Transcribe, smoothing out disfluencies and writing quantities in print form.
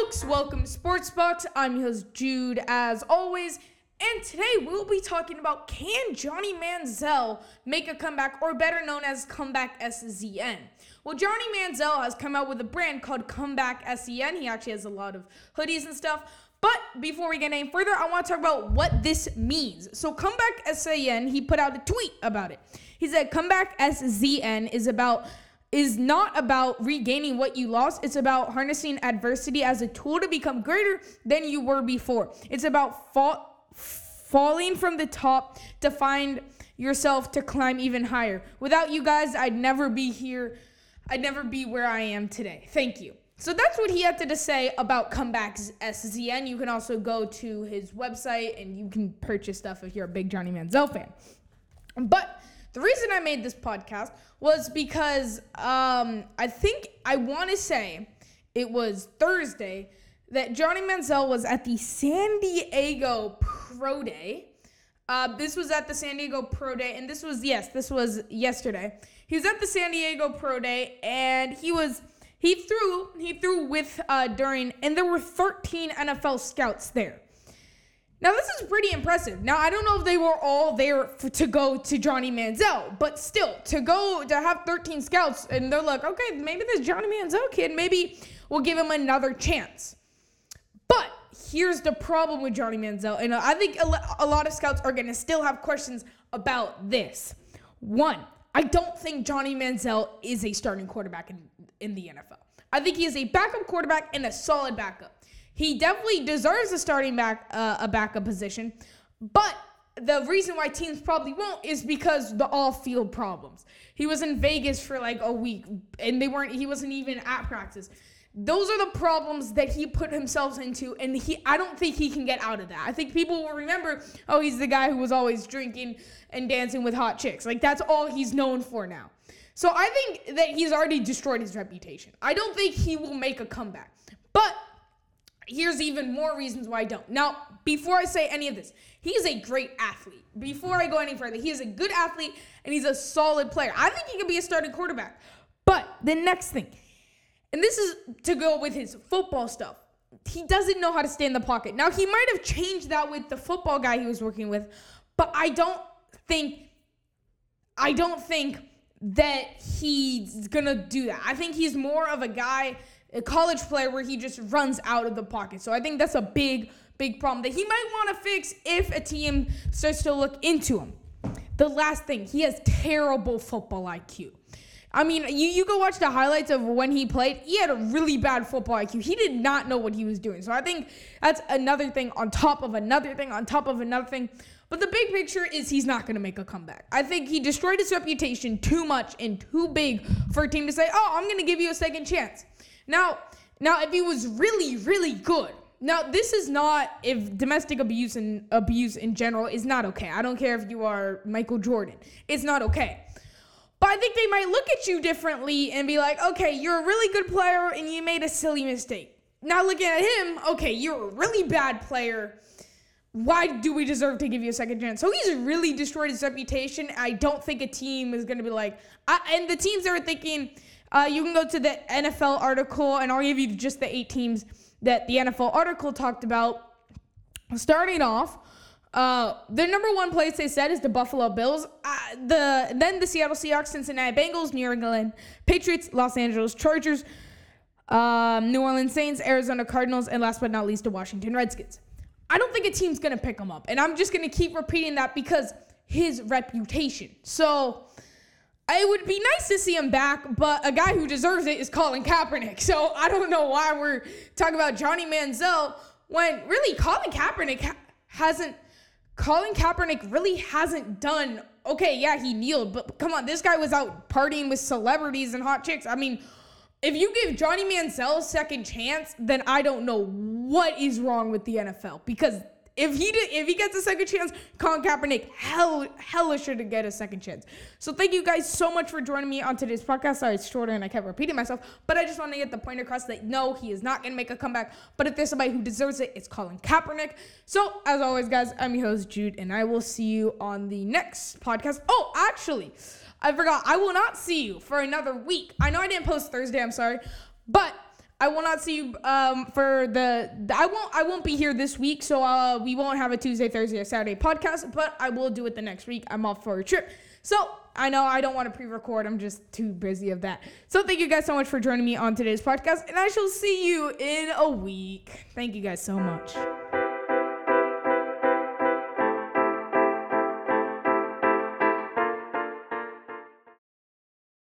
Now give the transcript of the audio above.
Folks, welcome to Sports Box. I'm your host Jude, as always, and today we'll be talking about, can Johnny Manziel make a comeback, or better known as Comeback SZN? Well, Johnny Manziel has come out with a brand called Comeback SZN. He actually has a lot of hoodies and stuff. But before we get any further, I want to talk about what this means. So Comeback SZN, he put out a tweet about it. He said, Comeback SZN is not about regaining what you lost. It's about harnessing adversity as a tool to become greater than you were before. It's about falling from the top to find yourself to climb even higher. Without you guys, I'd never be here. I'd never be where I am today. Thank you. So that's what he had to say about Comeback SZN. You can also go to his website and you can purchase stuff if you're a big Johnny Manziel fan. But the reason I made this podcast was because I think I want to say it was Thursday that Johnny Manziel was at the San Diego Pro Day. This was at the San Diego Pro Day, and this was yesterday. He was at the San Diego Pro Day, and he threw with during, and there were 13 NFL scouts there. Now, this is pretty impressive. Now, I don't know if they were all there to go to Johnny Manziel, but still, to have 13 scouts, and they're like, okay, maybe this Johnny Manziel kid, maybe we'll give him another chance. But here's the problem with Johnny Manziel, and I think a lot of scouts are going to still have questions about this. One, I don't think Johnny Manziel is a starting quarterback in the NFL. I think he is a backup quarterback and a solid backup. He definitely deserves a backup position, but the reason why teams probably won't is because the off-field problems. He was in Vegas for like a week, and he wasn't even at practice. Those are the problems that he put himself into, and I don't think he can get out of that. I think people will remember, oh, he's the guy who was always drinking and dancing with hot chicks. Like, that's all he's known for now. So I think that he's already destroyed his reputation. I don't think he will make a comeback, but here's even more reasons why I don't. Now, before I say any of this, he is a great athlete. Before I go any further, he is a good athlete, and he's a solid player. I think he could be a starting quarterback. But the next thing, and this is to go with his football stuff, he doesn't know how to stay in the pocket. Now, he might have changed that with the football guy he was working with, but I don't think that he's going to do that. I think he's more of a college player where he just runs out of the pocket. So I think that's a big, big problem that he might want to fix if a team starts to look into him. The last thing, he has terrible football IQ. I mean, you go watch the highlights of when he played. He had a really bad football IQ. He did not know what he was doing. So I think that's another thing on top of another thing on top of another thing. But the big picture is he's not going to make a comeback. I think he destroyed his reputation too much and too big for a team to say, oh, I'm going to give you a second chance. Now, if he was really, really good, now this is not, if domestic abuse in general is not okay. I don't care if you are Michael Jordan. It's not okay. But I think they might look at you differently and be like, okay, you're a really good player and you made a silly mistake. Now looking at him, okay, you're a really bad player. Why do we deserve to give you a second chance? So he's really destroyed his reputation. I don't think a team is going to be like, and the teams that are thinking, you can go to the NFL article, and I'll give you just the 8 teams that the NFL article talked about. Starting off, the number one place they said is the Buffalo Bills, then the Seattle Seahawks, Cincinnati Bengals, New England Patriots, Los Angeles Chargers, New Orleans Saints, Arizona Cardinals, and last but not least, the Washington Redskins. I don't think a team's going to pick him up, and I'm just going to keep repeating that because his reputation. So it would be nice to see him back, but a guy who deserves it is Colin Kaepernick. So I don't know why we're talking about Johnny Manziel when really Colin Kaepernick really hasn't done. Okay, yeah, he kneeled, but come on, this guy was out partying with celebrities and hot chicks. I mean, if you give Johnny Manziel a second chance, then I don't know what is wrong with the NFL, because if he gets a second chance, Colin Kaepernick hella should get a second chance. So thank you guys so much for joining me on today's podcast. Sorry, it's shorter and I kept repeating myself, but I just want to get the point across that no, he is not going to make a comeback. But if there's somebody who deserves it, it's Colin Kaepernick. So as always, guys, I'm your host Jude, and I will see you on the next podcast. Oh, actually, I forgot. I will not see you for another week. I know I didn't post Thursday. I'm sorry, but I will not see you for the I won't be here this week, so we won't have a Tuesday, Thursday, or Saturday podcast, but I will do it the next week. I'm off for a trip. So I know I don't want to pre-record. I'm just too busy of that. So thank you guys so much for joining me on today's podcast, and I shall see you in a week. Thank you guys so much.